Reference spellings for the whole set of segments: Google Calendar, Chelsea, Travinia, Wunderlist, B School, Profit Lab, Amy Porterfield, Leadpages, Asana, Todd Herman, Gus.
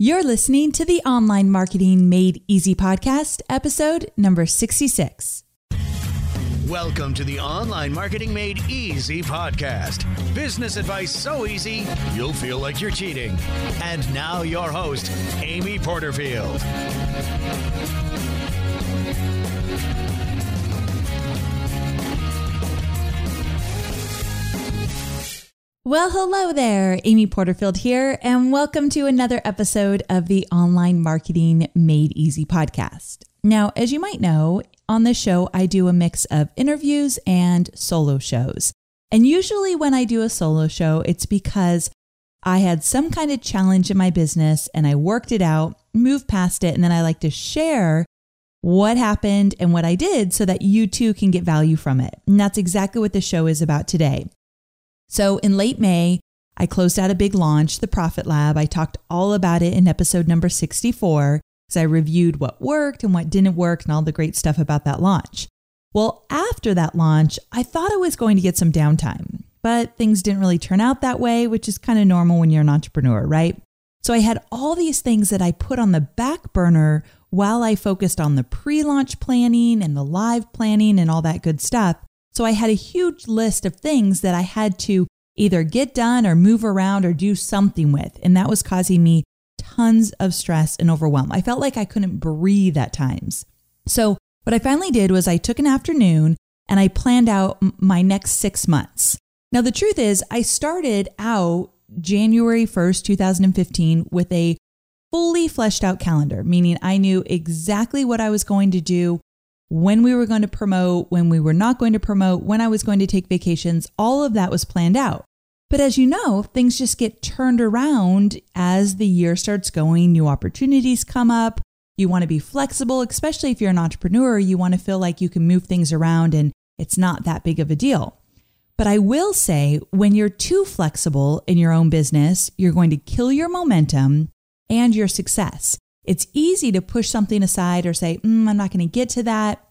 You're listening to the Online Marketing Made Easy podcast, episode number 66. Welcome to the Online Marketing Made Easy podcast. Business advice so easy, you'll feel like you're cheating. And now your host, Amy Porterfield. Well, hello there. Amy Porterfield here, and welcome to another episode of the Online Marketing Made Easy podcast. Now, as you might know, on this show, I do a mix of interviews and solo shows. And usually when I do a solo show, it's because I had some kind of challenge in my business and I worked it out, moved past it, and then I like to share what happened and what I did so that you too can get value from it. And that's exactly what the show is about today. So in late May, I closed out a big launch, the Profit Lab. I talked all about it in episode number 64, as I reviewed what worked and what didn't work and all the great stuff about that launch. Well, after that launch, I thought I was going to get some downtime, but things didn't really turn out that way, which is kind of normal when you're an entrepreneur, right? So I had all these things that I put on the back burner while I focused on the pre-launch planning and the live planning and all that good stuff. So I had a huge list of things that I had to either get done or move around or do something with. And that was causing me tons of stress and overwhelm. I felt like I couldn't breathe at times. So what I finally did was I took an afternoon and I planned out my next 6 months. Now, the truth is I started out January 1st, 2015 with a fully fleshed out calendar, meaning I knew exactly what I was going to do, when we were going to promote, when we were not going to promote, when I was going to take vacations. All of that was planned out. But as you know, things just get turned around as the year starts going, new opportunities come up. You want to be flexible, especially if you're an entrepreneur, you want to feel like you can move things around and it's not that big of a deal. But I will say, when you're too flexible in your own business, you're going to kill your momentum and your success. It's easy to push something aside or say, I'm not going to get to that.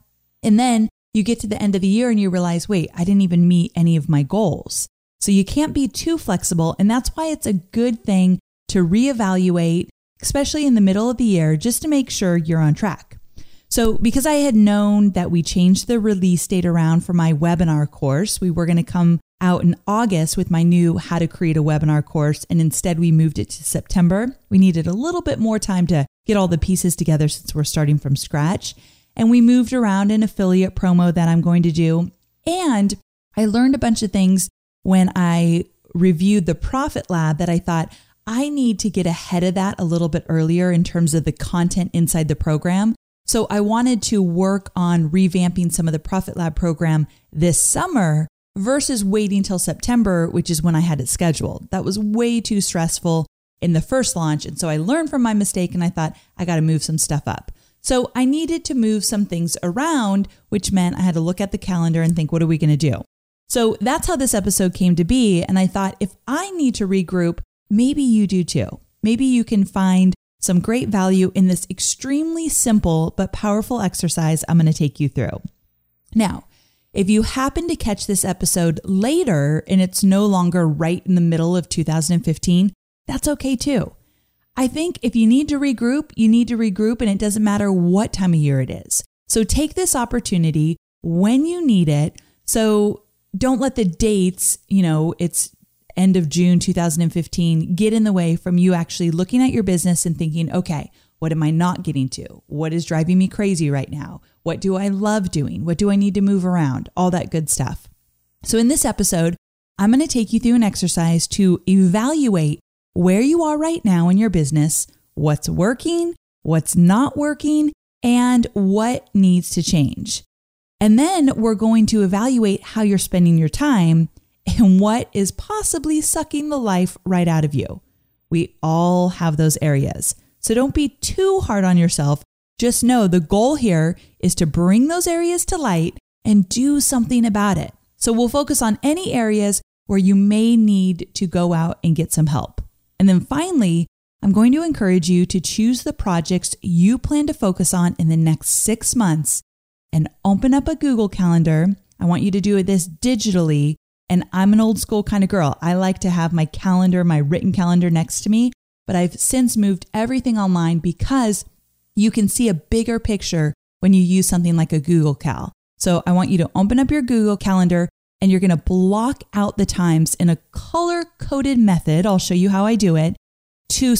And then you get to the end of the year and you realize, wait, I didn't even meet any of my goals. So you can't be too flexible. And that's why it's a good thing to reevaluate, especially in the middle of the year, just to make sure you're on track. So because I had known that we changed the release date around for my webinar course, we were going to come out in August with my new How to Create a Webinar course, and instead we moved it to September. We needed a little bit more time to get all the pieces together since we're starting from scratch. And we moved around an affiliate promo that I'm going to do. And I learned a bunch of things when I reviewed the Profit Lab that I thought I need to get ahead of that a little bit earlier in terms of the content inside the program. So I wanted to work on revamping some of the Profit Lab program this summer versus waiting till September, which is when I had it scheduled. That was way too stressful in the first launch. And so I learned from my mistake and I thought I got to move some stuff up. So I needed to move some things around, which meant I had to look at the calendar and think, what are we going to do? So that's how this episode came to be. And I thought, if I need to regroup, maybe you do too. Maybe you can find some great value in this extremely simple but powerful exercise I'm going to take you through. Now, if you happen to catch this episode later and it's no longer right in the middle of 2015, that's okay too. I think if you need to regroup, you need to regroup, and it doesn't matter what time of year it is. So take this opportunity when you need it. So don't let the dates, it's end of June 2015, get in the way from you actually looking at your business and thinking, okay, what am I not getting to? What is driving me crazy right now? What do I love doing? What do I need to move around? All that good stuff. So in this episode, I'm going to take you through an exercise to evaluate where you are right now in your business, what's working, what's not working, and what needs to change. And then we're going to evaluate how you're spending your time and what is possibly sucking the life right out of you. We all have those areas. So don't be too hard on yourself. Just know the goal here is to bring those areas to light and do something about it. So we'll focus on any areas where you may need to go out and get some help. And then finally, I'm going to encourage you to choose the projects you plan to focus on in the next 6 months and open up a Google Calendar. I want you to do this digitally. And I'm an old school kind of girl. I like to have my calendar, my written calendar next to me. but I've since moved everything online because you can see a bigger picture when you use something like a Google Cal. So I want you to open up your Google Calendar and you're going to block out the times in a color-coded method. I'll show you how I do it to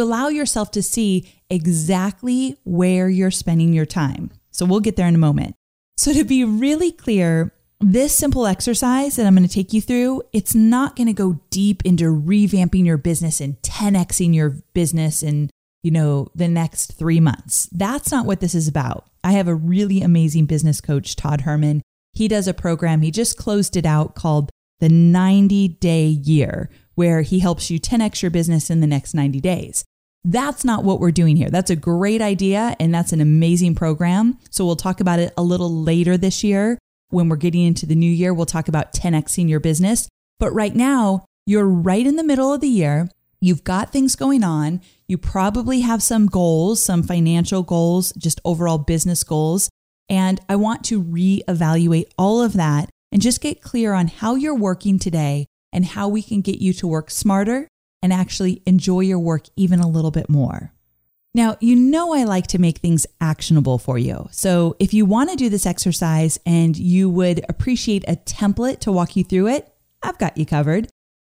allow yourself to see exactly where you're spending your time. So we'll get there in a moment. So to be really clear, this simple exercise that I'm going to take you through, it's not going to go deep into revamping your business and 10xing your business in, the next 3 months. That's not what this is about. I have a really amazing business coach, Todd Herman. He does a program. He just closed it out called the 90-day year, where he helps you 10x your business in the next 90 days. That's not what we're doing here. That's a great idea, and that's an amazing program. So we'll talk about it a little later this year. When we're getting into the new year, we'll talk about 10xing your business. But right now, you're right in the middle of the year. You've got things going on. You probably have some goals, some financial goals, just overall business goals. And I want to reevaluate all of that and just get clear on how you're working today and how we can get you to work smarter and actually enjoy your work even a little bit more. Now, I like to make things actionable for you. So if you want to do this exercise and you would appreciate a template to walk you through it, I've got you covered.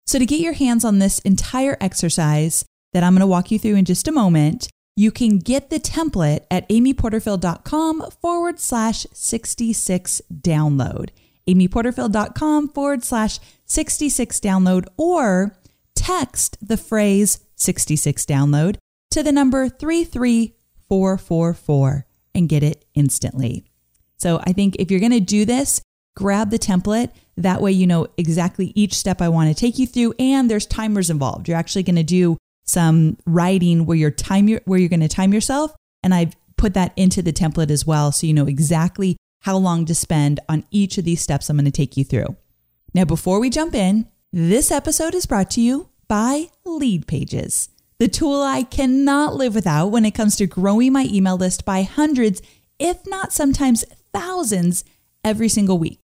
So to get your hands on this entire exercise that I'm going to walk you through in just a moment, you can get the template at amyporterfield.com/66download, amyporterfield.com/66download, or text the phrase 66download to the number 33444 and get it instantly. So I think if you're going to do this, grab the template. That way, you know exactly each step I want to take you through, and there's timers involved. You're actually going to do some writing where you're going to time yourself. And I've put that into the template as well. So you know exactly how long to spend on each of these steps I'm going to take you through. Now, before we jump in, this episode is brought to you by Leadpages, the tool I cannot live without when it comes to growing my email list by hundreds, if not sometimes thousands, every single week.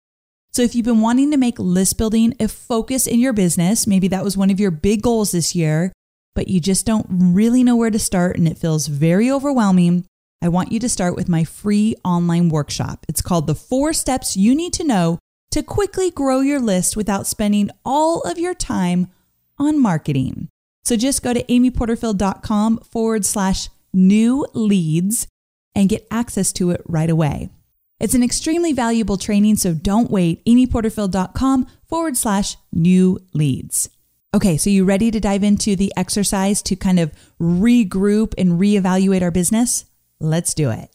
So if you've been wanting to make list building a focus in your business, maybe that was one of your big goals this year, but you just don't really know where to start and it feels very overwhelming, I want you to start with my free online workshop. It's called The 4 Steps You Need to Know to Quickly Grow Your List Without Spending All of Your Time on Marketing. So just go to amyporterfield.com/new leads and get access to it right away. It's an extremely valuable training, so don't wait. amyporterfield.com/new leads. Okay, so you ready to dive into the exercise to kind of regroup and reevaluate our business? Let's do it.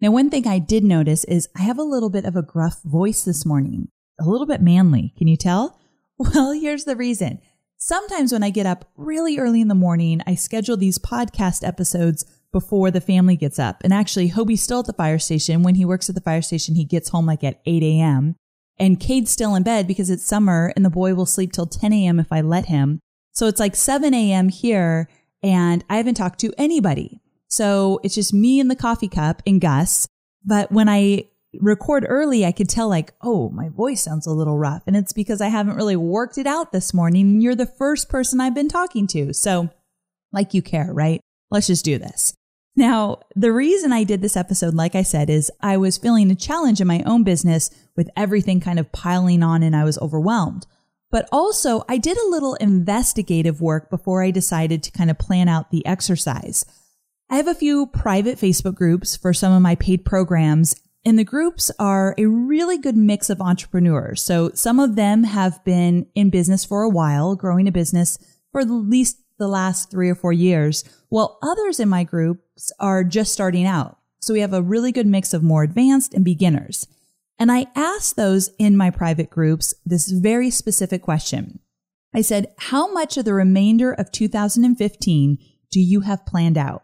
Now, one thing I did notice is I have a little bit of a gruff voice this morning, a little bit manly. Can you tell? Well, here's the reason. Sometimes when I get up really early in the morning, I schedule these podcast episodes before the family gets up. And actually, Hobie's still at the fire station. When he works at the fire station, he gets home like at 8 a.m. And Cade's still in bed because it's summer and the boy will sleep till 10 a.m. if I let him. So it's like 7 a.m. here and I haven't talked to anybody. So it's just me and the coffee cup and Gus. But when I record early, I could tell like, oh, my voice sounds a little rough. And it's because I haven't really worked it out this morning. And you're the first person I've been talking to. So like you care, right? Let's just do this. Now, the reason I did this episode, like I said, is I was feeling a challenge in my own business with everything kind of piling on and I was overwhelmed. But also I did a little investigative work before I decided to kind of plan out the exercise. I have a few private Facebook groups for some of my paid programs, and the groups are a really good mix of entrepreneurs. So some of them have been in business for a while, growing a business for at least the last 3 or 4 years, while others in my groups are just starting out. So we have a really good mix of more advanced and beginners. And I asked those in my private groups this very specific question. I said, how much of the remainder of 2015 do you have planned out?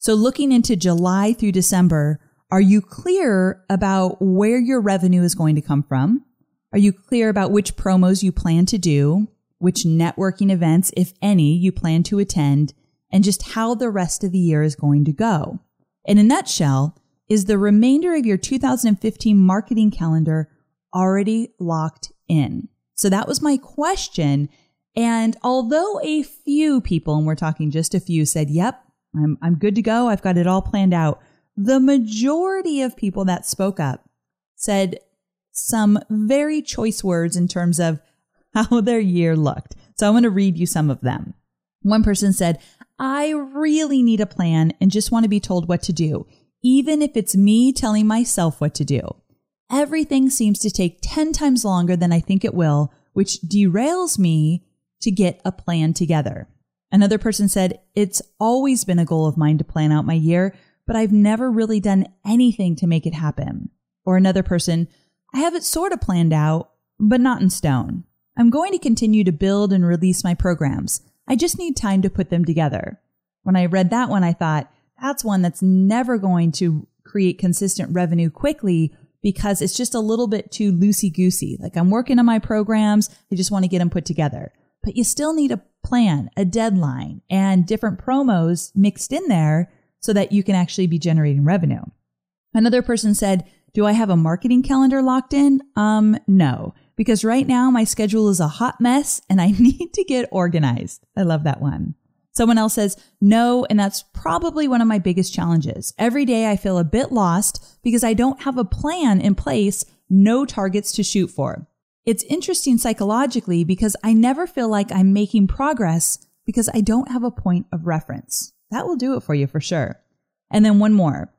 So looking into July through December, are you clear about where your revenue is going to come from? Are you clear about which promos you plan to do? Which networking events, if any, you plan to attend, and just how the rest of the year is going to go. In a nutshell, is the remainder of your 2015 marketing calendar already locked in? So that was my question. And although a few people, and we're talking just a few, said, yep, I'm good to go, I've got it all planned out, the majority of people that spoke up said some very choice words in terms of how their year looked. So I want to read you some of them. One person said, I really need a plan and just want to be told what to do, even if it's me telling myself what to do. Everything seems to take 10 times longer than I think it will, which derails me to get a plan together. Another person said, it's always been a goal of mine to plan out my year, but I've never really done anything to make it happen. Or another person, I have it sort of planned out, but not in stone. I'm going to continue to build and release my programs. I just need time to put them together. When I read that one, I thought, that's one that's never going to create consistent revenue quickly because it's just a little bit too loosey-goosey. Like, I'm working on my programs, I just want to get them put together. But you still need a plan, a deadline, and different promos mixed in there so that you can actually be generating revenue. Another person said, do I have a marketing calendar locked in? No, because right now my schedule is a hot mess and I need to get organized. I love that one. Someone else says, no, and that's probably one of my biggest challenges. Every day I feel a bit lost because I don't have a plan in place, no targets to shoot for. It's interesting psychologically because I never feel like I'm making progress because I don't have a point of reference. That will do it for you for sure. And then one more.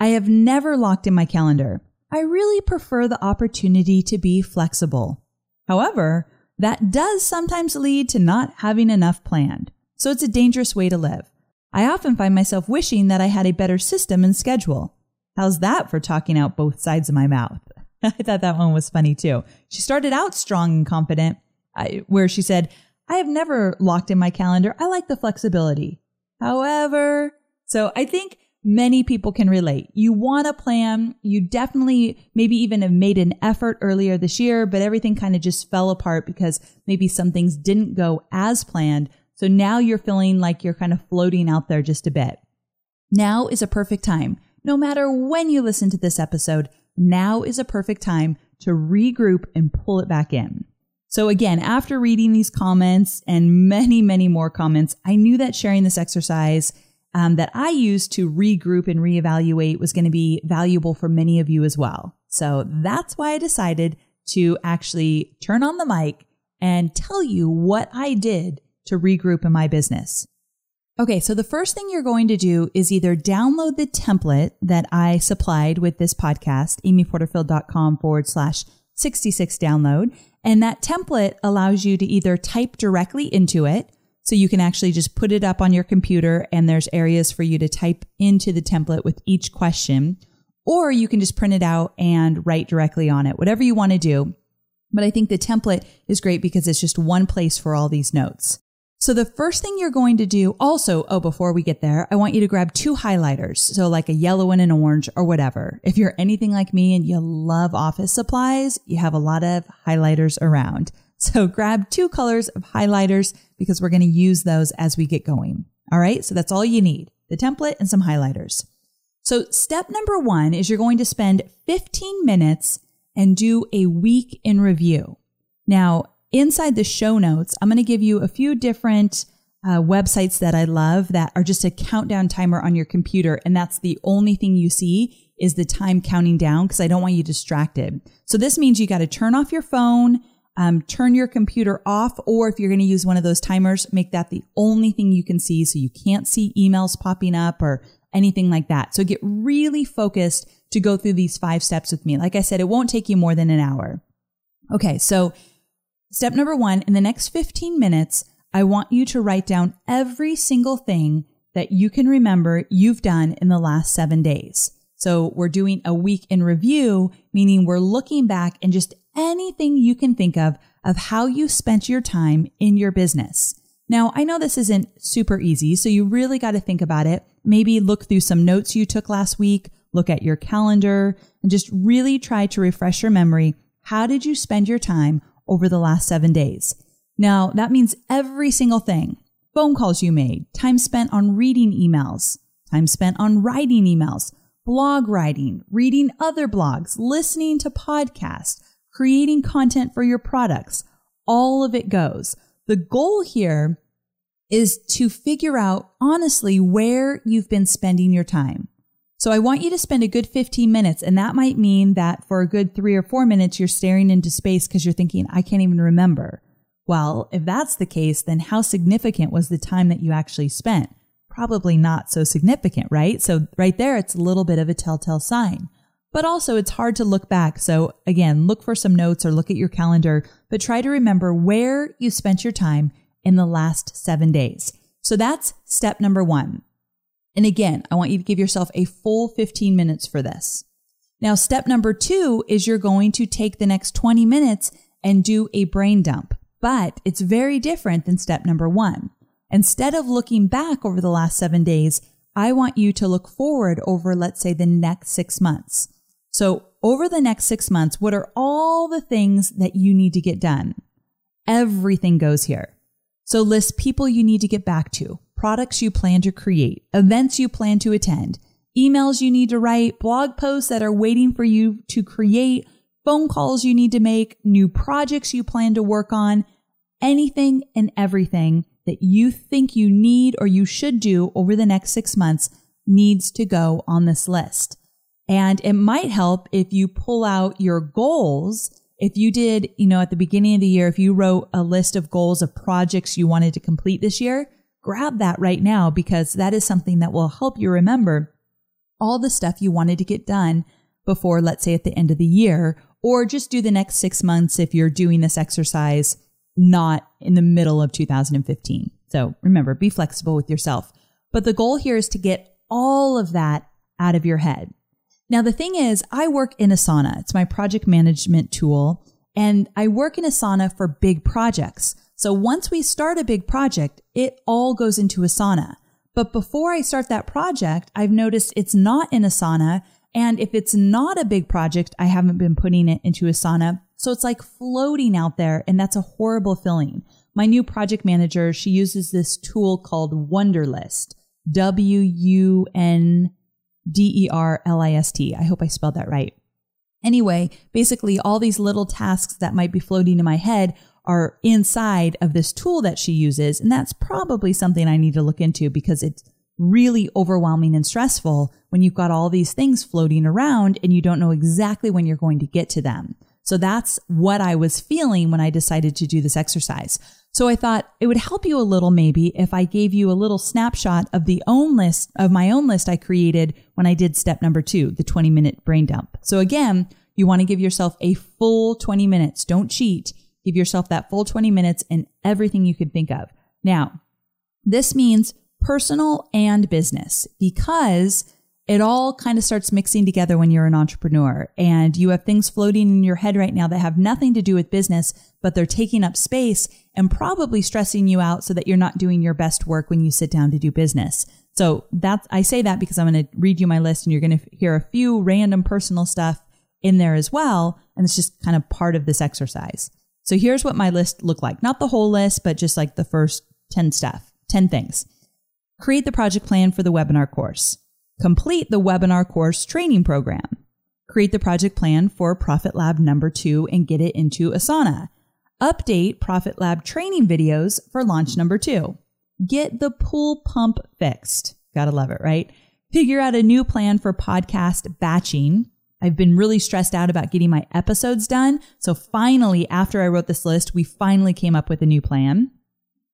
I have never locked in my calendar. I really prefer the opportunity to be flexible. However, that does sometimes lead to not having enough planned. So it's a dangerous way to live. I often find myself wishing that I had a better system and schedule. How's that for talking out both sides of my mouth? I thought that one was funny too. She started out strong and confident, where she said, I have never locked in my calendar. I like the flexibility. However, so I think many people can relate. You want a plan. You definitely maybe even have made an effort earlier this year, but everything kind of just fell apart because maybe some things didn't go as planned. So now you're feeling like you're kind of floating out there just a bit. Now is a perfect time. No matter when you listen to this episode, now is a perfect time to regroup and pull it back in. So again, after reading these comments and many, many more comments, I knew that sharing this exercise that I used to regroup and reevaluate was going to be valuable for many of you as well. So that's why I decided to actually turn on the mic and tell you what I did to regroup in my business. Okay, so the first thing you're going to do is either download the template that I supplied with this podcast, amyporterfield.com/66download. And that template allows you to either type directly into it, so you can actually just put it up on your computer and there's areas for you to type into the template with each question, or you can just print it out and write directly on it, whatever you want to do. But I think the template is great because it's just one place for all these notes. So the first thing you're going to do also, before we get there, I want you to grab two highlighters. So like a yellow and an orange or whatever. If you're anything like me and you love office supplies, you have a lot of highlighters around. So grab two colors of highlighters because we're going to use those as we get going. All right. So that's all you need, the template and some highlighters. So step number one is you're going to spend 15 minutes and do a week in review. Now, inside the show notes, I'm going to give you a few different websites that I love that are just a countdown timer on your computer. And that's the only thing you see is the time counting down because I don't want you distracted. So this means you got to turn off your phone, turn your computer off, or if you're going to use one of those timers, make that the only thing you can see so you can't see emails popping up or anything like that. So get really focused to go through these 5 steps with me. Like I said, it won't take you more than an hour. Okay, so step number one, in the next 15 minutes, I want you to write down every single thing that you can remember you've done in the last 7 days. So we're doing a week in review, meaning we're looking back and just anything you can think of how you spent your time in your business. Now, I know this isn't super easy, so you really got to think about it. Maybe look through some notes you took last week, look at your calendar, and just really try to refresh your memory. How did you spend your time over the last 7 days? Now, that means every single thing. Phone calls you made, time spent on reading emails, time spent on writing emails, blog writing, reading other blogs, listening to podcasts, creating content for your products. All of it goes. the goal here is to figure out honestly where you've been spending your time. So I want you to spend a good 15 minutes, and that might mean that for a good 3 or 4 minutes, you're staring into space because you're thinking, I can't even remember. Well, if that's the case, then how significant was the time that you actually spent? Probably not so significant, right? So right there, it's a little bit of a telltale sign. But also it's hard to look back. So again, look for some notes or look at your calendar, but try to remember where you spent your time in the last 7 days. So that's step number one. And again, I want you to give yourself a full 15 minutes for this. Now, step number two is you're going to take the next 20 minutes and do a brain dump, but it's very different than step number one. Instead of looking back over the last 7 days, I want you to look forward over, let's say, the next 6 months. So over the next 6 months, what are all the things that you need to get done? Everything goes here. So list people you need to get back to, products you plan to create, events you plan to attend, emails you need to write, blog posts that are waiting for you to create, phone calls you need to make, new projects you plan to work on, anything and everything that you think you need or you should do over the next 6 months needs to go on this list. And it might help if you pull out your goals. If you did, at the beginning of the year, if you wrote a list of goals of projects you wanted to complete this year, grab that right now, because that is something that will help you remember all the stuff you wanted to get done before, let's say, at the end of the year, or just do the next 6 months if you're doing this exercise not in the middle of 2015. So remember, be flexible with yourself. But the goal here is to get all of that out of your head. Now, the thing is, I work in Asana. It's my project management tool, and I work in Asana for big projects. So once we start a big project, it all goes into Asana. But before I start that project, I've noticed it's not in Asana. And if it's not a big project, I haven't been putting it into Asana. So it's like floating out there, and that's a horrible feeling. My new project manager, she uses this tool called Wunderlist, Wunderlist. I hope I spelled that right. Anyway, basically all these little tasks that might be floating in my head are inside of this tool that she uses. And that's probably something I need to look into, because it's really overwhelming and stressful when you've got all these things floating around and you don't know exactly when you're going to get to them. So that's what I was feeling when I decided to do this exercise. So I thought it would help you a little maybe if I gave you a little snapshot of my own list I created when I did step number two, the 20-minute brain dump. So again, you want to give yourself a full 20 minutes. Don't cheat. Give yourself that full 20 minutes and everything you can think of. Now, this means personal and business, because it all kind of starts mixing together when you're an entrepreneur and you have things floating in your head right now that have nothing to do with business, but they're taking up space and probably stressing you out so that you're not doing your best work when you sit down to do business. So that's, I say that because I'm going to read you my list and you're going to hear a few random personal stuff in there as well. And it's just kind of part of this exercise. So here's what my list looked like. Not the whole list, but just like the first 10 things. Create the project plan for the webinar course. Complete the webinar course training program. Create the project plan for Profit Lab number 2 and get it into Asana. Update Profit Lab training videos for launch number 2. Get the pool pump fixed. Gotta love it, right? Figure out a new plan for podcast batching. I've been really stressed out about getting my episodes done. So finally, after I wrote this list, we finally came up with a new plan.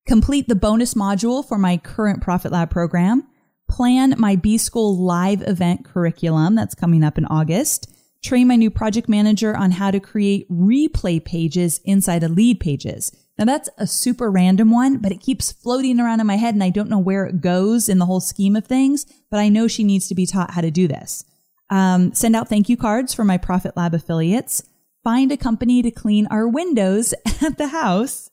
Complete the bonus module for my current Profit Lab program. Plan my B School live event curriculum that's coming up in August. Train my new project manager on how to create replay pages inside of Leadpages. Now that's a super random one, but it keeps floating around in my head and I don't know where it goes in the whole scheme of things, but I know she needs to be taught how to do this. Send out thank you cards for my Profit Lab affiliates. Find a company to clean our windows at the house.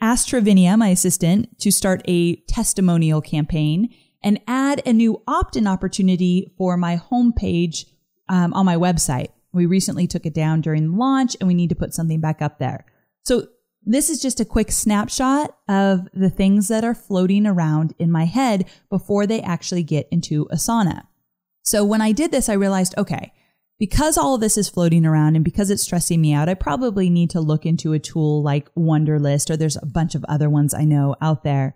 Ask Travinia, my assistant, to start a testimonial campaign, and add a new opt-in opportunity for my homepage on my website. We recently took it down during launch and we need to put something back up there. So this is just a quick snapshot of the things that are floating around in my head before they actually get into Asana. So when I did this, I realized, okay, because all of this is floating around and because it's stressing me out, I probably need to look into a tool like Wunderlist, or there's a bunch of other ones I know out there.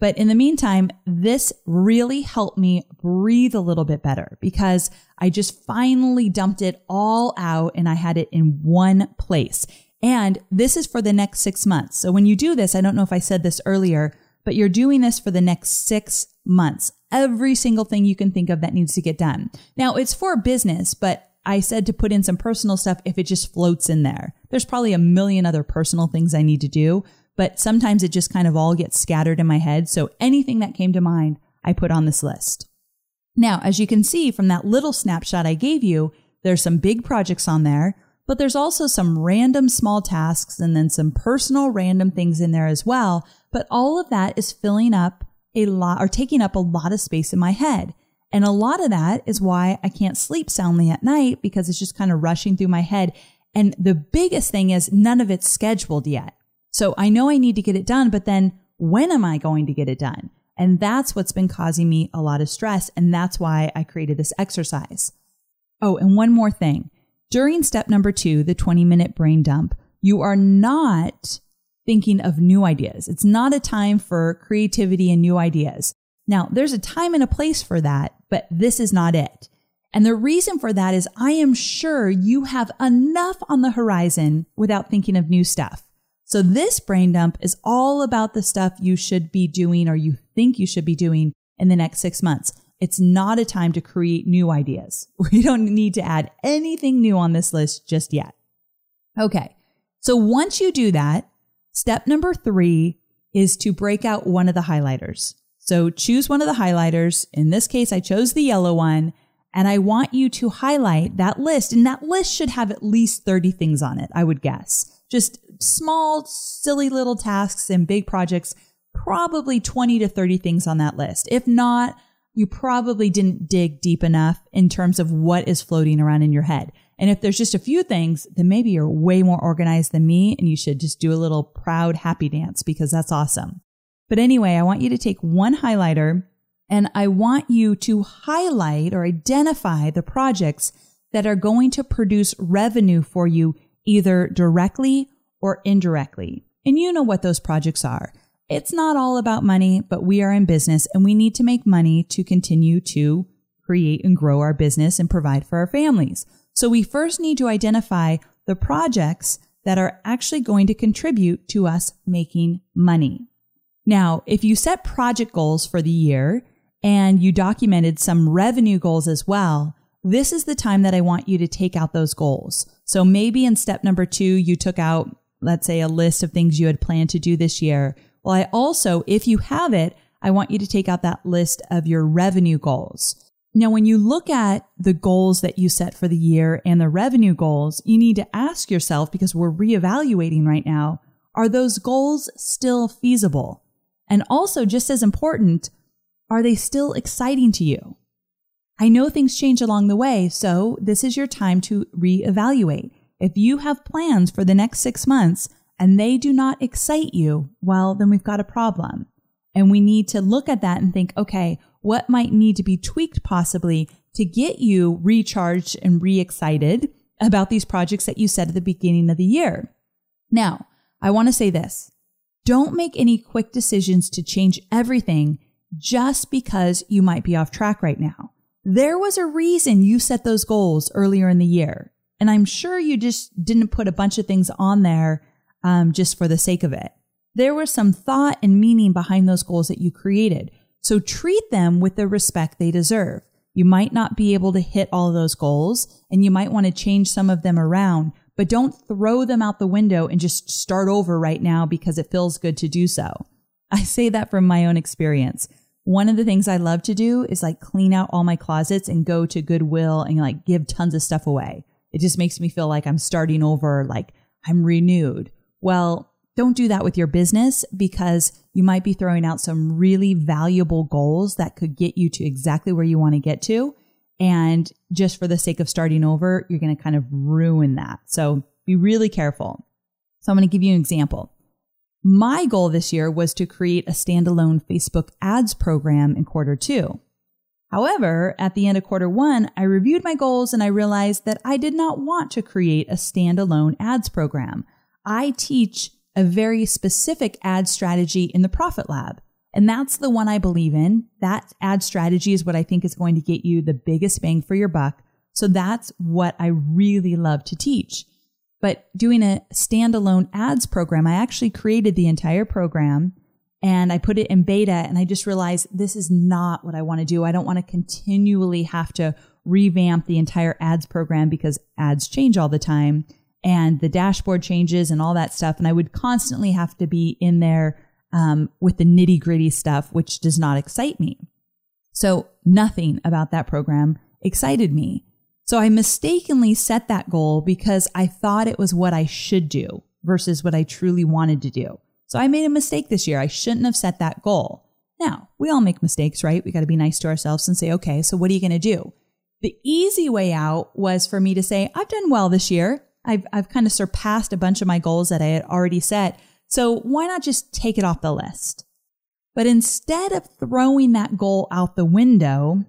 But in the meantime, this really helped me breathe a little bit better because I just finally dumped it all out and I had it in one place. And this is for the next 6 months. So when you do this, I don't know if I said this earlier, but you're doing this for the next 6 months. Every single thing you can think of that needs to get done. Now, it's for business, but I said to put in some personal stuff if it just floats in there. There's probably a million other personal things I need to do, but sometimes it just kind of all gets scattered in my head. So anything that came to mind, I put on this list. Now, as you can see from that little snapshot I gave you, there's some big projects on there, but there's also some random small tasks and then some personal random things in there as well. But all of that is filling up a lot or taking up a lot of space in my head. And a lot of that is why I can't sleep soundly at night because it's just kind of rushing through my head. And the biggest thing is none of it's scheduled yet. So I know I need to get it done, but then when am I going to get it done? And that's what's been causing me a lot of stress. And that's why I created this exercise. Oh, and one more thing. During step number 2, the 20-minute brain dump, you are not thinking of new ideas. It's not a time for creativity and new ideas. Now, there's a time and a place for that, but this is not it. And the reason for that is I am sure you have enough on the horizon without thinking of new stuff. So this brain dump is all about the stuff you should be doing or you think you should be doing in the next 6 months. It's not a time to create new ideas. We don't need to add anything new on this list just yet. Okay, so once you do that, step number 3 is to break out one of the highlighters. So choose one of the highlighters. In this case, I chose the yellow one, and I want you to highlight that list. And that list should have at least 30 things on it, I would guess. Just small, silly little tasks and big projects, probably 20 to 30 things on that list. If not, you probably didn't dig deep enough in terms of what is floating around in your head. And if there's just a few things, then maybe you're way more organized than me, and you should just do a little proud happy dance because that's awesome. But anyway, I want you to take one highlighter and I want you to highlight or identify the projects that are going to produce revenue for you either directly or indirectly. And you know what those projects are. It's not all about money, but we are in business and we need to make money to continue to create and grow our business and provide for our families. So we first need to identify the projects that are actually going to contribute to us making money. Now, if you set project goals for the year and you documented some revenue goals as well, this is the time that I want you to take out those goals. So maybe in step number 2, you took out, let's say, a list of things you had planned to do this year. Well, I also, if you have it, I want you to take out that list of your revenue goals. Now, when you look at the goals that you set for the year and the revenue goals, you need to ask yourself, because we're reevaluating right now, are those goals still feasible? And also, just as important, are they still exciting to you? I know things change along the way, so this is your time to reevaluate. If you have plans for the next 6 months and they do not excite you, well, then we've got a problem. And we need to look at that and think, okay, what might need to be tweaked possibly to get you recharged and re-excited about these projects that you set at the beginning of the year? Now, I want to say this. Don't make any quick decisions to change everything just because you might be off track right now. There was a reason you set those goals earlier in the year, and I'm sure you just didn't put a bunch of things on there just for the sake of it. There was some thought and meaning behind those goals that you created, so treat them with the respect they deserve. You might not be able to hit all of those goals, and you might want to change some of them around, but don't throw them out the window and just start over right now because it feels good to do so. I say that from my own experience. One of the things I love to do is like clean out all my closets and go to Goodwill and like give tons of stuff away. It just makes me feel like I'm starting over, like I'm renewed. Well, don't do that with your business because you might be throwing out some really valuable goals that could get you to exactly where you want to get to. And just for the sake of starting over, you're going to kind of ruin that. So be really careful. So I'm going to give you an example. My goal this year was to create a standalone Facebook ads program in quarter 2. However, at the end of quarter one, I reviewed my goals and I realized that I did not want to create a standalone ads program. I teach a very specific ad strategy in the Profit Lab, and that's the one I believe in. That ad strategy is what I think is going to get you the biggest bang for your buck. So that's what I really love to teach. But doing a standalone ads program, I actually created the entire program and I put it in beta, and I just realized this is not what I want to do. I don't want to continually have to revamp the entire ads program because ads change all the time and the dashboard changes and all that stuff. And I would constantly have to be in there with the nitty-gritty stuff, which does not excite me. So nothing about that program excited me. So I mistakenly set that goal because I thought it was what I should do versus what I truly wanted to do. So I made a mistake this year. I shouldn't have set that goal. Now, we all make mistakes, right? We got to be nice to ourselves and say, okay, so what are you going to do? The easy way out was for me to say, I've done well this year. I've kind of surpassed a bunch of my goals that I had already set. So why not just take it off the list? But instead of throwing that goal out the window,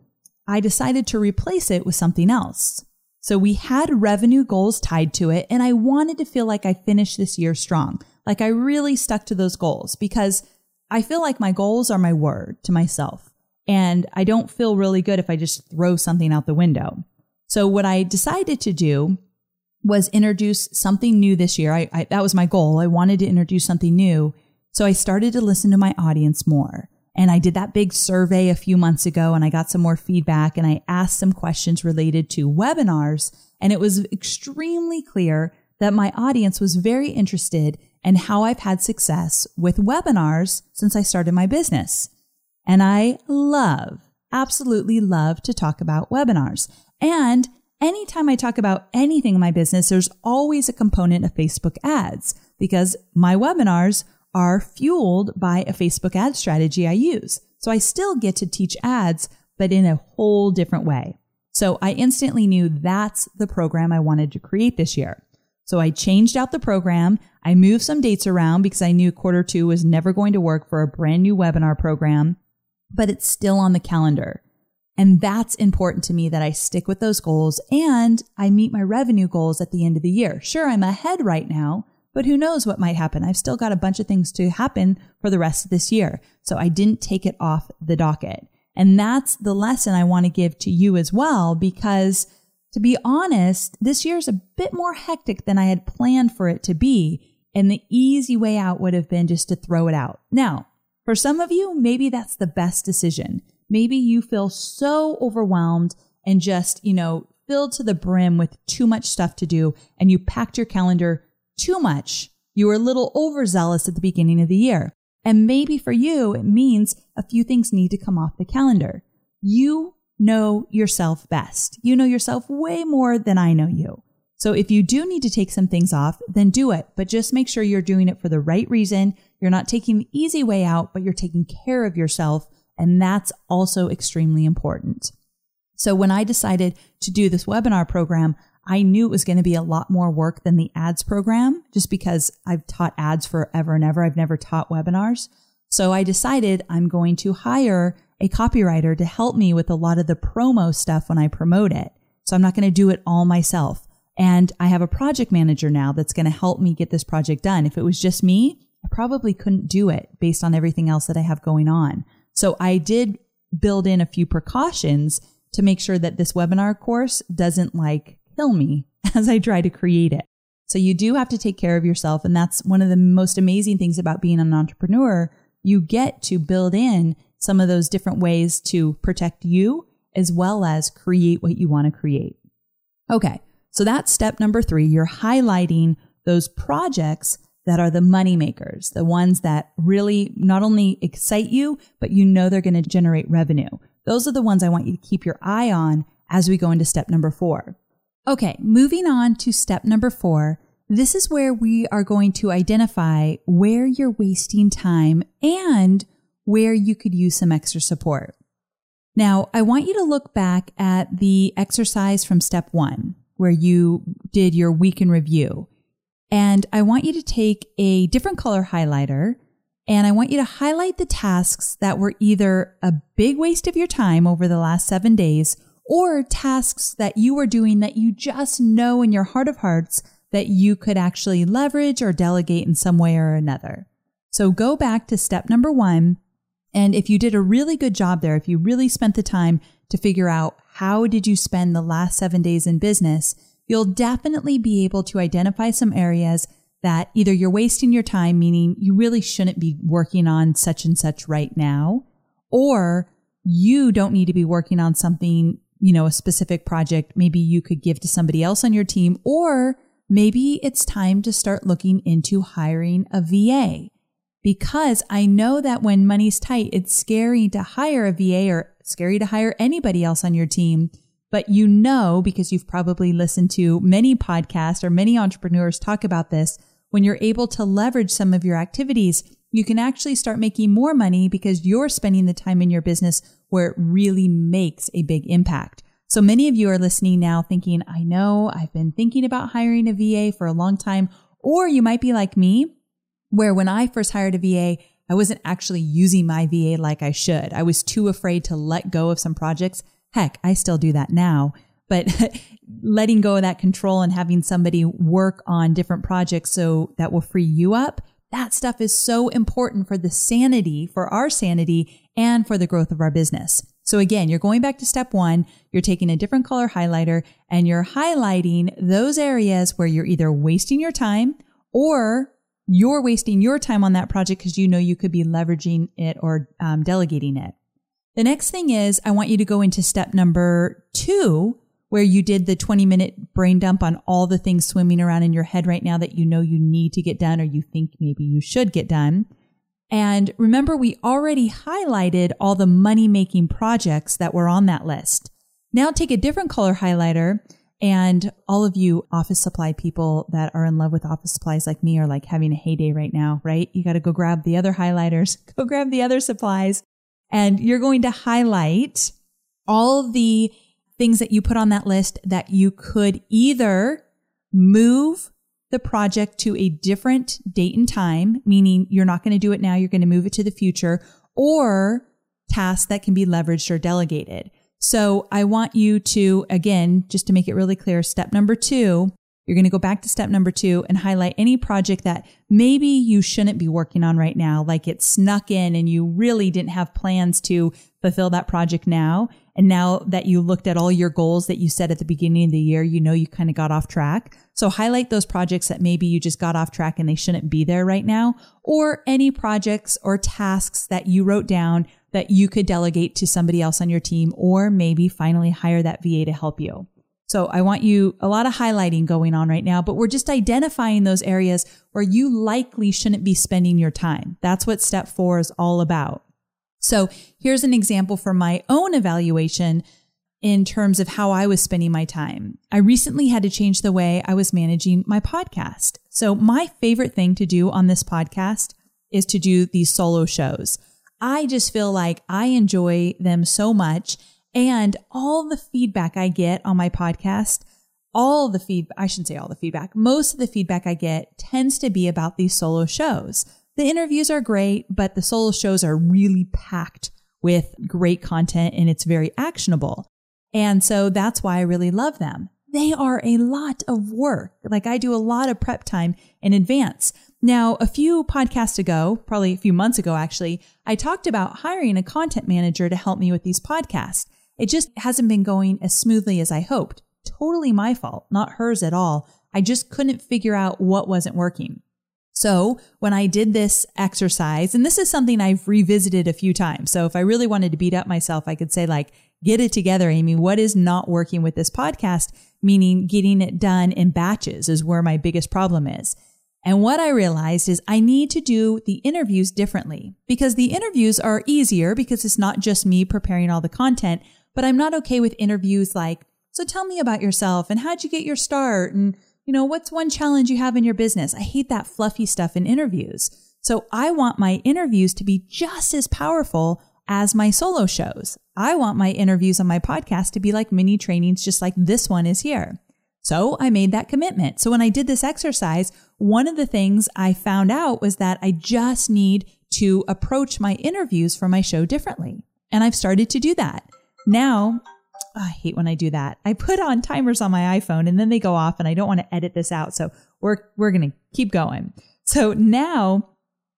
I decided to replace it with something else. So we had revenue goals tied to it, and I wanted to feel like I finished this year strong. Like I really stuck to those goals because I feel like my goals are my word to myself, and I don't feel really good if I just throw something out the window. So what I decided to do was introduce something new this year. I that was my goal. I wanted to introduce something new. So I started to listen to my audience more. And I did that big survey a few months ago and I got some more feedback and I asked some questions related to webinars. And it was extremely clear that my audience was very interested in how I've had success with webinars since I started my business. And I love, absolutely love to talk about webinars. And anytime I talk about anything in my business, there's always a component of Facebook ads because my webinars are fueled by a Facebook ad strategy I use. So I still get to teach ads, but in a whole different way. So I instantly knew that's the program I wanted to create this year. So I changed out the program. I moved some dates around because I knew quarter two was never going to work for a brand new webinar program, but it's still on the calendar. And that's important to me that I stick with those goals and I meet my revenue goals at the end of the year. Sure, I'm ahead right now, but who knows what might happen? I've still got a bunch of things to happen for the rest of this year. So I didn't take it off the docket. And that's the lesson I want to give to you as well, because to be honest, this year's a bit more hectic than I had planned for it to be. And the easy way out would have been just to throw it out. Now, for some of you, maybe that's the best decision. Maybe you feel so overwhelmed and just, filled to the brim with too much stuff to do and you packed your calendar too much. You were a little overzealous at the beginning of the year. And maybe for you, it means a few things need to come off the calendar. You know yourself best. You know yourself way more than I know you. So if you do need to take some things off, then do it. But just make sure you're doing it for the right reason. You're not taking the easy way out, but you're taking care of yourself. And that's also extremely important. So when I decided to do this webinar program, I knew it was going to be a lot more work than the ads program, just because I've taught ads forever and ever. I've never taught webinars. So I decided I'm going to hire a copywriter to help me with a lot of the promo stuff when I promote it. So I'm not going to do it all myself. And I have a project manager now that's going to help me get this project done. If it was just me, I probably couldn't do it based on everything else that I have going on. So I did build in a few precautions to make sure that this webinar course doesn't kill me as I try to create it. So you do have to take care of yourself. And that's one of the most amazing things about being an entrepreneur. You get to build in some of those different ways to protect you as well as create what you want to create. Okay, so that's step number 3. You're highlighting those projects that are the money makers, the ones that really not only excite you, but you know they're going to generate revenue. Those are the ones I want you to keep your eye on as we go into step number 4. Okay, moving on to step number 4. This is where we are going to identify where you're wasting time and where you could use some extra support. Now, I want you to look back at the exercise from step 1, where you did your week in review. And I want you to take a different color highlighter And I want you to highlight the tasks that were either a big waste of your time over the last 7 days or tasks that you were doing that you just know in your heart of hearts that you could actually leverage or delegate in some way or another. So go back to step number one. And if you did a really good job there, if you really spent the time to figure out how did you spend the last 7 days in business, you'll definitely be able to identify some areas that either you're wasting your time, meaning you really shouldn't be working on such and such right now, or you don't need to be working on something, you know, a specific project, maybe you could give to somebody else on your team, or maybe it's time to start looking into hiring a VA. Because I know that when money's tight, it's scary to hire a VA or scary to hire anybody else on your team. But you know, because you've probably listened to many podcasts or many entrepreneurs talk about this, when you're able to leverage some of your activities, you can actually start making more money because you're spending the time in your business where it really makes a big impact. So many of you are listening now thinking, I know I've been thinking about hiring a VA for a long time, or you might be like me, where when I first hired a VA, I wasn't actually using my VA like I should. I was too afraid to let go of some projects. Heck, I still do that now. But letting go of that control and having somebody work on different projects so that will free you up, that stuff is so important for the sanity, for our sanity, and for the growth of our business. So again, you're going back to step one, you're taking a different color highlighter, and you're highlighting those areas where you're either wasting your time or you're wasting your time on that project because you know you could be leveraging it or delegating it. The next thing is I want you to go into step number two, where you did the 20-minute brain dump on all the things swimming around in your head right now that you know you need to get done or you think maybe you should get done. And remember, we already highlighted all the money-making projects that were on that list. Now take a different color highlighter. And all of you office supply people that are in love with office supplies like me are like having a heyday right now, right? You got to go grab the other highlighters, go grab the other supplies, and you're going to highlight all the things that you put on that list that you could either move the project to a different date and time, meaning you're not going to do it now, you're going to move it to the future, or tasks that can be leveraged or delegated. So I want you to, again, just to make it really clear, step number two, you're going to go back to step number two and highlight any project that maybe you shouldn't be working on right now, like it snuck in and you really didn't have plans to fulfill that project now. And now that you looked at all your goals that you set at the beginning of the year, you know, you kind of got off track. So highlight those projects that maybe you just got off track and they shouldn't be there right now, or any projects or tasks that you wrote down that you could delegate to somebody else on your team, or maybe finally hire that VA to help you. So I want you, a lot of highlighting going on right now, but we're just identifying those areas where you likely shouldn't be spending your time. That's what step four is all about. So here's an example from my own evaluation in terms of how I was spending my time. I recently had to change the way I was managing my podcast. So my favorite thing to do on this podcast is to do these solo shows. I just feel like I enjoy them so much, and all the feedback I get on my podcast, most of the feedback I get tends to be about these solo shows. The interviews are great, but the solo shows are really packed with great content and it's very actionable. And so that's why I really love them. They are a lot of work. Like, I do a lot of prep time in advance. Now, probably a few months ago, actually, I talked about hiring a content manager to help me with these podcasts. It just hasn't been going as smoothly as I hoped. Totally my fault, not hers at all. I just couldn't figure out what wasn't working. So when I did this exercise, and this is something I've revisited a few times. So if I really wanted to beat up myself, I could say, like, get it together, Amy. What is not working with this podcast? Meaning getting it done in batches is where my biggest problem is. And what I realized is I need to do the interviews differently, because the interviews are easier because it's not just me preparing all the content, but I'm not okay with interviews like, so tell me about yourself and how'd you get your start? And, you know, what's one challenge you have in your business? I hate that fluffy stuff in interviews. So I want my interviews to be just as powerful as my solo shows. I want my interviews on my podcast to be like mini trainings, just like this one is here. So I made that commitment. So when I did this exercise, one of the things I found out was that I just need to approach my interviews for my show differently. And I've started to do that. Now, oh, I hate when I do that. I put on timers on my iPhone and then they go off and I don't want to edit this out. So we're going to keep going. So now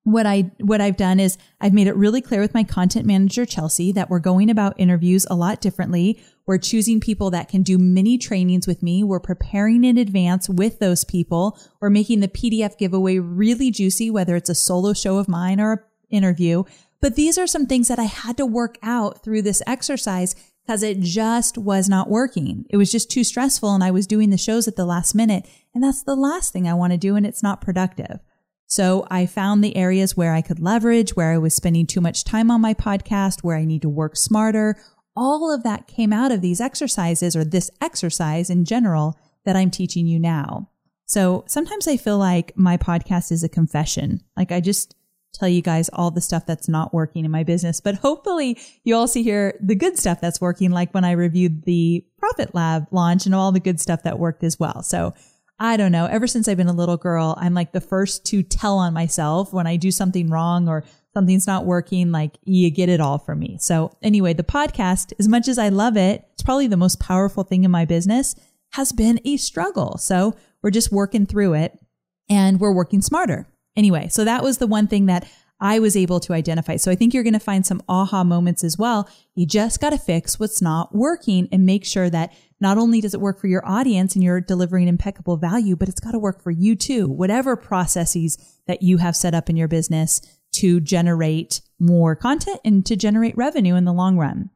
what I've done is I've made it really clear with my content manager, Chelsea, that we're going about interviews a lot differently. We're choosing people that can do mini trainings with me. We're preparing in advance with those people. We're making the PDF giveaway really juicy, whether it's a solo show of mine or an interview. But these are some things that I had to work out through this exercise because it just was not working. It was just too stressful and I was doing the shows at the last minute. And that's the last thing I want to do and it's not productive. So I found the areas where I could leverage, where I was spending too much time on my podcast, where I need to work smarter. All of that came out of these exercises or this exercise in general that I'm teaching you now. So sometimes I feel like my podcast is a confession. Like I just tell you guys all the stuff that's not working in my business, but hopefully you also hear the good stuff that's working. Like when I reviewed the Profit Lab launch and all the good stuff that worked as well. So I don't know, ever since I've been a little girl, I'm like the first to tell on myself when I do something wrong or something's not working, like you get it all from me. So anyway, the podcast, as much as I love it, it's probably the most powerful thing in my business, has been a struggle. So we're just working through it and we're working smarter. Anyway, so that was the one thing that I was able to identify. So I think you're going to find some aha moments as well. You just got to fix what's not working and make sure that not only does it work for your audience and you're delivering impeccable value, but it's got to work for you too. Whatever processes that you have set up in your business to generate more content and to generate revenue in the long run.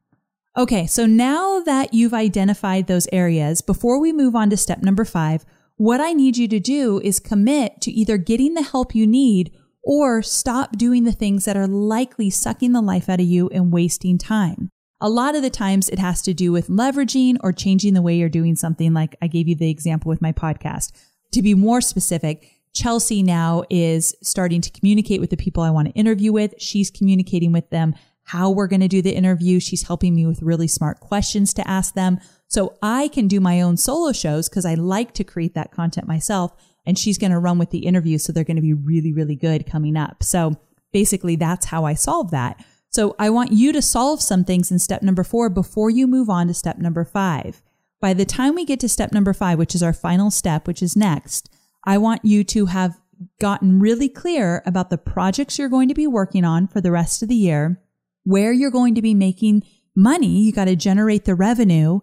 Okay, so now that you've identified those areas, before we move on to step number 5, what I need you to do is commit to either getting the help you need or stop doing the things that are likely sucking the life out of you and wasting time. A lot of the times it has to do with leveraging or changing the way you're doing something. Like I gave you the example with my podcast. To be more specific, Chelsea now is starting to communicate with the people I want to interview with. She's communicating with them how we're going to do the interview. She's helping me with really smart questions to ask them. So I can do my own solo shows because I like to create that content myself, and she's going to run with the interviews. So they're going to be really, really good coming up. So basically that's how I solve that. So I want you to solve some things in step number 4 before you move on to step number 5. By the time we get to step number 5, which is our final step, which is next, I want you to have gotten really clear about the projects you're going to be working on for the rest of the year, where you're going to be making money. You got to generate the revenue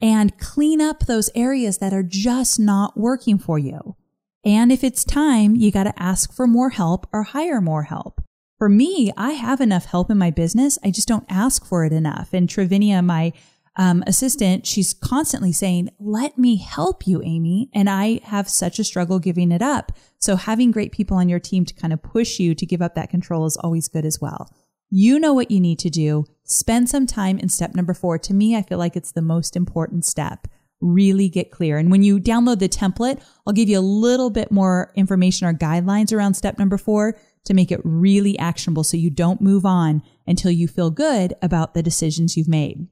and clean up those areas that are just not working for you. And if it's time, you got to ask for more help or hire more help. For me, I have enough help in my business. I just don't ask for it enough. And Travinia, my assistant, she's constantly saying, let me help you, Amy. And I have such a struggle giving it up. So having great people on your team to kind of push you to give up that control is always good as well. You know what you need to do. Spend some time in step number 4. To me, I feel like it's the most important step. Really get clear. And when you download the template, I'll give you a little bit more information or guidelines around step number 4 to make it really actionable so you don't move on until you feel good about the decisions you've made.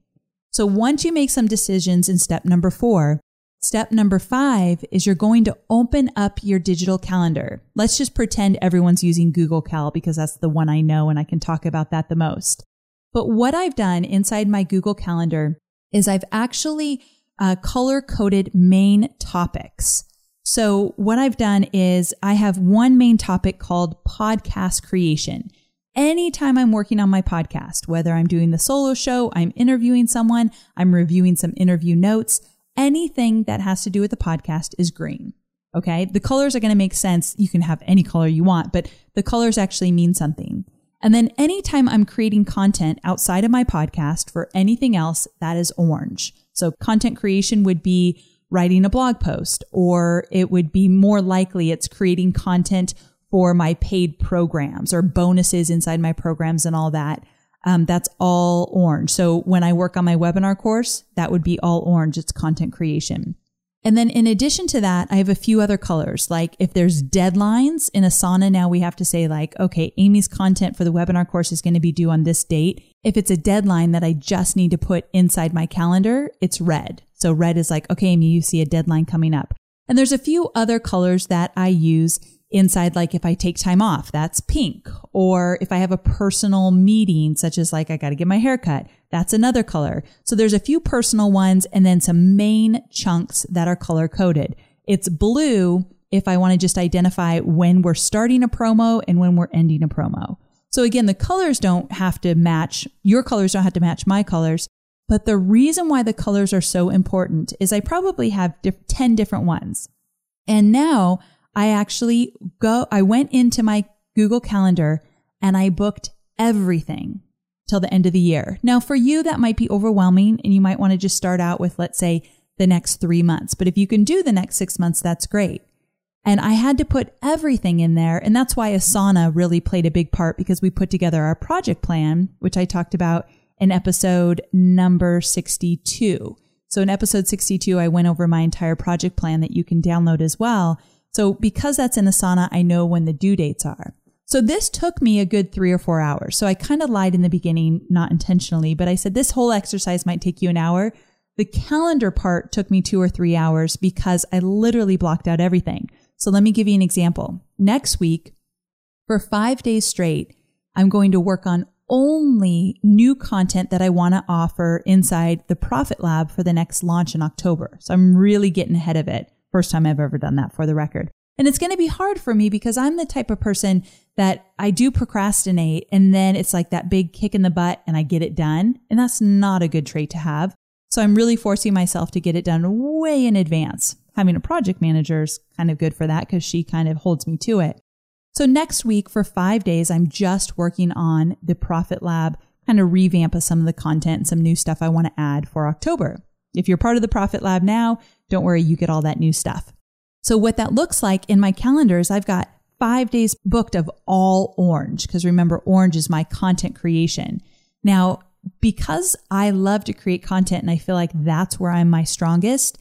So once you make some decisions in step number 4, step number 5 is you're going to open up your digital calendar. Let's just pretend everyone's using Google Cal because that's the one I know and I can talk about that the most. But what I've done inside my Google Calendar is I've actually color-coded main topics. So what I've done is I have one main topic called podcast creation. Anytime I'm working on my podcast, whether I'm doing the solo show, I'm interviewing someone, I'm reviewing some interview notes, anything that has to do with the podcast is green. Okay. The colors are going to make sense. You can have any color you want, but the colors actually mean something. And then anytime I'm creating content outside of my podcast for anything else, that is orange. So content creation would be writing a blog post, or it would be more likely it's creating content for my paid programs or bonuses inside my programs and all that. That's all orange. So when I work on my webinar course, that would be all orange. It's content creation. And then in addition to that, I have a few other colors. Like if there's deadlines in Asana, now we have to say like, okay, Amy's content for the webinar course is going to be due on this date. If it's a deadline that I just need to put inside my calendar, it's red. So red is like, okay, Amy, you see a deadline coming up. And there's a few other colors that I use inside, like if I take time off, that's pink. Or if I have a personal meeting, such as like I got to get my hair cut, that's another color. So there's a few personal ones and then some main chunks that are color coded. It's blue if I want to just identify when we're starting a promo and when we're ending a promo. So again, the colors don't have to match, your colors don't have to match my colors. But the reason why the colors are so important is I probably have 10 different ones. And now I actually I went into my Google Calendar and I booked everything till the end of the year. Now for you, that might be overwhelming and you might want to just start out with, let's say, the next 3 months. But if you can do the next 6 months, that's great. And I had to put everything in there. And that's why Asana really played a big part, because we put together our project plan, which I talked about in episode number 62. So in episode 62, I went over my entire project plan that you can download as well. So because that's in Asana, I know when the due dates are. So this took me a good 3 or 4 hours. So I kind of lied in the beginning, not intentionally, but I said this whole exercise might take you an hour. The calendar part took me 2 or 3 hours because I literally blocked out everything. So let me give you an example. Next week, for 5 days straight, I'm going to work on only new content that I want to offer inside the Profit Lab for the next launch in October. So I'm really getting ahead of it. First time I've ever done that, for the record. And it's going to be hard for me because I'm the type of person that I do procrastinate, and then it's like that big kick in the butt and I get it done. And that's not a good trait to have. So I'm really forcing myself to get it done way in advance. Having a project manager is kind of good for that because she kind of holds me to it. So next week for 5 days, I'm just working on the Profit Lab, kind of revamp of some of the content and some new stuff I want to add for October. If you're part of the Profit Lab now, don't worry, you get all that new stuff. So what that looks like in my calendar is I've got 5 days booked of all orange, because remember, orange is my content creation. Now, because I love to create content and I feel like that's where I'm my strongest,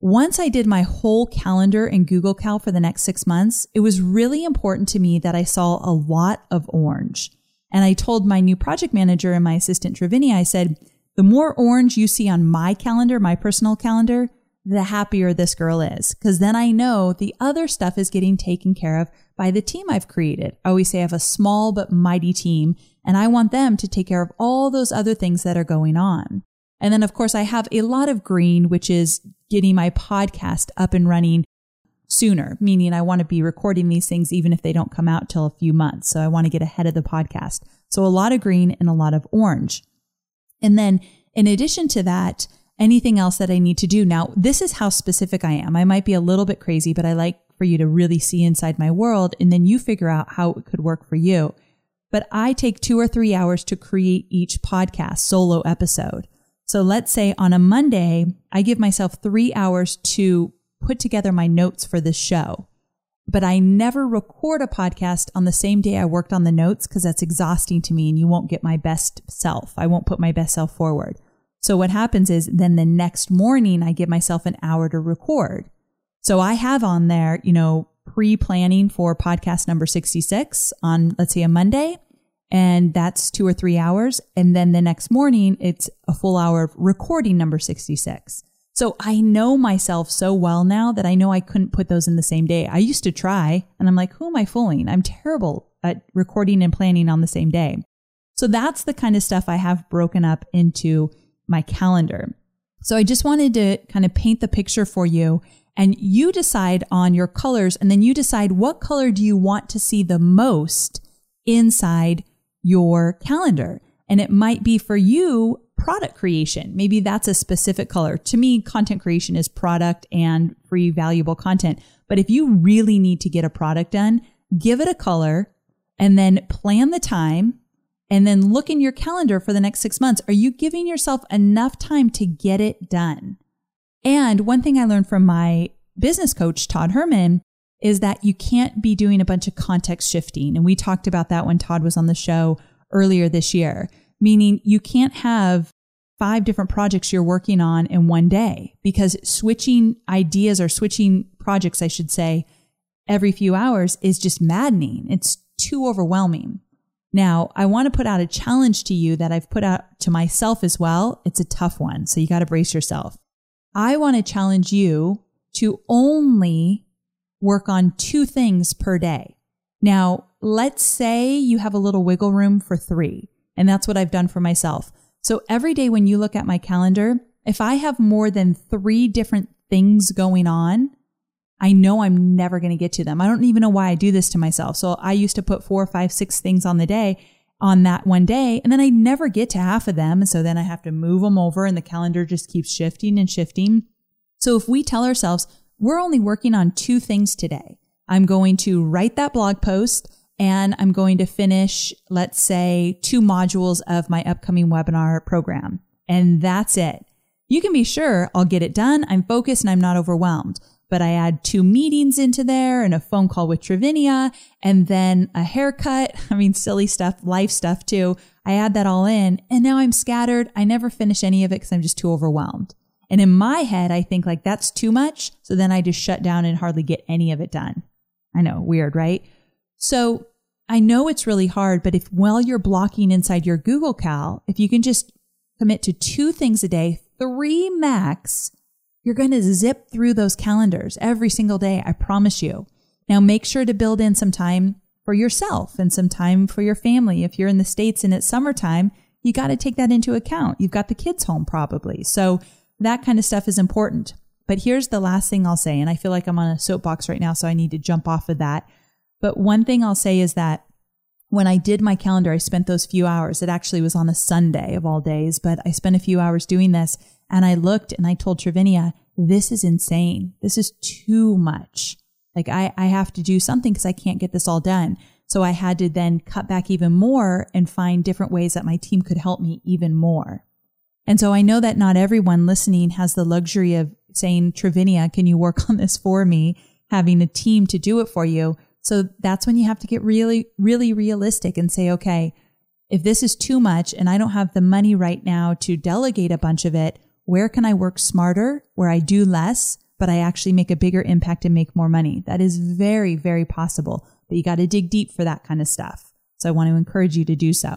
once I did my whole calendar in Google Cal for the next 6 months, it was really important to me that I saw a lot of orange. And I told my new project manager and my assistant Travinia, I said, the more orange you see on my calendar, my personal calendar, the happier this girl is. Because then I know the other stuff is getting taken care of by the team I've created. I always say I have a small but mighty team, and I want them to take care of all those other things that are going on. And then, of course, I have a lot of green, which is getting my podcast up and running sooner, meaning I want to be recording these things even if they don't come out till a few months. So I want to get ahead of the podcast. So a lot of green and a lot of orange. And then in addition to that, anything else that I need to do. Now, this is how specific I am. I might be a little bit crazy, but I like for you to really see inside my world, and then you figure out how it could work for you. But I take 2 or 3 hours to create each podcast solo episode. So let's say on a Monday, I give myself 3 hours to put together my notes for this show. But I never record a podcast on the same day I worked on the notes, because that's exhausting to me and you won't get my best self. I won't put my best self forward. So what happens is then the next morning I give myself an hour to record. So I have on there, you know, pre-planning for podcast number 66 on, let's say, a Monday. And that's 2 or 3 hours. And then the next morning, it's a full hour of recording number 66. So I know myself so well now that I know I couldn't put those in the same day. I used to try, and I'm like, who am I fooling? I'm terrible at recording and planning on the same day. So that's the kind of stuff I have broken up into my calendar. So I just wanted to kind of paint the picture for you, and you decide on your colors, and then you decide what color do you want to see the most inside your calendar. And it might be for you product creation. Maybe that's a specific color. To me, content creation is product and free valuable content. But if you really need to get a product done, give it a color and then plan the time and then look in your calendar for the next 6 months. Are you giving yourself enough time to get it done? And one thing I learned from my business coach, Todd Herman, is that you can't be doing a bunch of context shifting. And we talked about that when Todd was on the show earlier this year, meaning you can't have 5 different projects you're working on in one day, because switching ideas or switching projects, I should say, every few hours is just maddening. It's too overwhelming. Now, I want to put out a challenge to you that I've put out to myself as well. It's a tough one, so you got to brace yourself. I want to challenge you to only work on 2 things per day. Now, let's say you have a little wiggle room for 3, and that's what I've done for myself. So every day when you look at my calendar, if I have more than 3 different things going on, I know I'm never going to get to them. I don't even know why I do this to myself. So I used to put 4, 5, 6 things on the day on that one day, and then I never get to half of them. And so then I have to move them over, and the calendar just keeps shifting and shifting. So if we tell ourselves we're only working on 2 things today, I'm going to write that blog post and I'm going to finish, let's say, 2 modules of my upcoming webinar program. And that's it. You can be sure I'll get it done. I'm focused and I'm not overwhelmed. But I add 2 meetings into there and a phone call with Travinia and then a haircut. I mean, silly stuff, life stuff too. I add that all in and now I'm scattered. I never finish any of it because I'm just too overwhelmed. And in my head, I think like that's too much. So then I just shut down and hardly get any of it done. I know, weird, right? So I know it's really hard, but if while you're blocking inside your Google Cal, if you can just commit to 2 things a day, 3 max, you're going to zip through those calendars every single day. I promise you. Now make sure to build in some time for yourself and some time for your family. If you're in the States and it's summertime, you got to take that into account. You've got the kids home probably. So that kind of stuff is important. But here's the last thing I'll say. And I feel like I'm on a soapbox right now, so I need to jump off of that. But one thing I'll say is that when I did my calendar, I spent those few hours. It actually was on a Sunday of all days, but I spent a few hours doing this. And I looked and I told Travinia, this is insane. This is too much. Like I have to do something because I can't get this all done. So I had to then cut back even more and find different ways that my team could help me even more. And so I know that not everyone listening has the luxury of saying, Travinia, can you work on this for me? Having a team to do it for you. So that's when you have to get really, really realistic and say, okay, if this is too much and I don't have the money right now to delegate a bunch of it, where can I work smarter, where I do less, but I actually make a bigger impact and make more money? That is very, very possible, but you got to dig deep for that kind of stuff. So I want to encourage you to do so.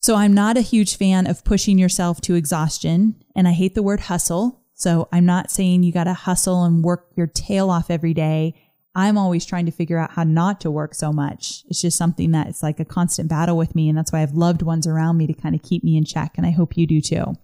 So I'm not a huge fan of pushing yourself to exhaustion, and I hate the word hustle. So I'm not saying you got to hustle and work your tail off every day. I'm always trying to figure out how not to work so much. It's just something that it's like a constant battle with me, and that's why I have loved ones around me to kind of keep me in check, and I hope you do too.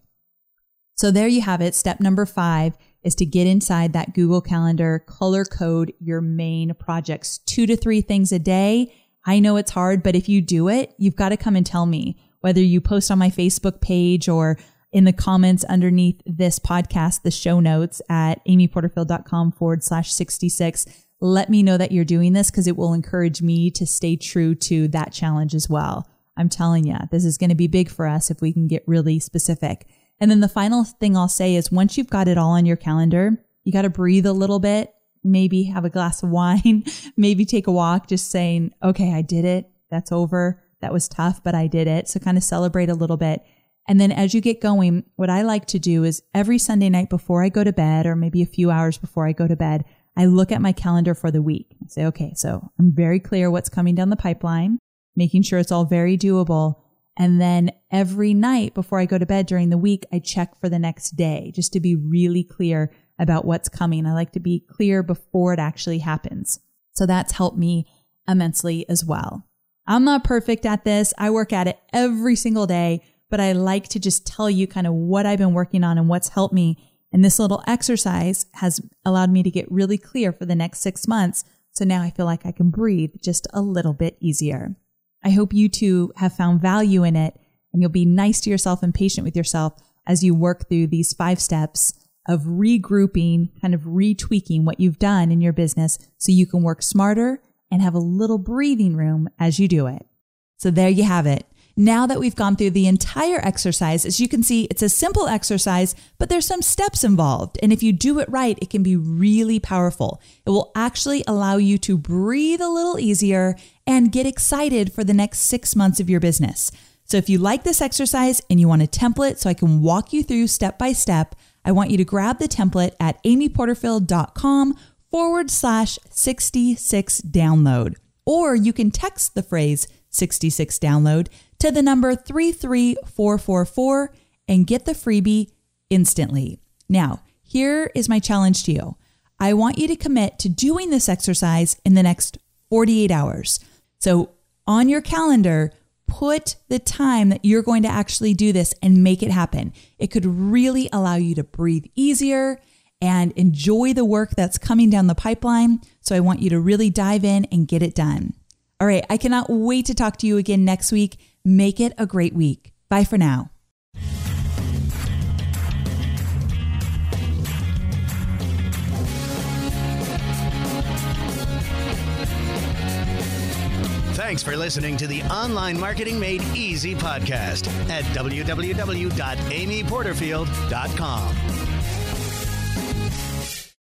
So there you have it. Step number 5 is to get inside that Google Calendar, color code your main projects, 2 to 3 things a day. I know it's hard, but if you do it, you've got to come and tell me, whether you post on my Facebook page or in the comments underneath this podcast, the show notes at amyporterfield.com/66. Let me know that you're doing this because it will encourage me to stay true to that challenge as well. I'm telling you, this is going to be big for us if we can get really specific. And then the final thing I'll say is once you've got it all on your calendar, you got to breathe a little bit, maybe have a glass of wine, maybe take a walk, just saying, okay, I did it. That's over. That was tough, but I did it. So kind of celebrate a little bit. And then as you get going, what I like to do is every Sunday night before I go to bed, or maybe a few hours before I go to bed, I look at my calendar for the week and say, okay, so I'm very clear what's coming down the pipeline, making sure it's all very doable. And then every night before I go to bed during the week, I check for the next day just to be really clear about what's coming. I like to be clear before it actually happens. So that's helped me immensely as well. I'm not perfect at this. I work at it every single day, but I like to just tell you kind of what I've been working on and what's helped me. And this little exercise has allowed me to get really clear for the next 6 months. So now I feel like I can breathe just a little bit easier. I hope you too have found value in it, and you'll be nice to yourself and patient with yourself as you work through these 5 steps of regrouping, kind of retweaking what you've done in your business so you can work smarter and have a little breathing room as you do it. So there you have it. Now that we've gone through the entire exercise, as you can see, it's a simple exercise, but there's some steps involved. And if you do it right, it can be really powerful. It will actually allow you to breathe a little easier and get excited for the next 6 months of your business. So if you like this exercise and you want a template so I can walk you through step by step, I want you to grab the template at amyporterfield.com/66download. Or you can text the phrase 66 download to the number 33444 and get the freebie instantly. Now, here is my challenge to you. I want you to commit to doing this exercise in the next 48 hours. So on your calendar, put the time that you're going to actually do this and make it happen. It could really allow you to breathe easier and enjoy the work that's coming down the pipeline. So I want you to really dive in and get it done. All right, I cannot wait to talk to you again next week. Make it a great week. Bye for now. Thanks for listening to the Online Marketing Made Easy podcast at www.amyporterfield.com.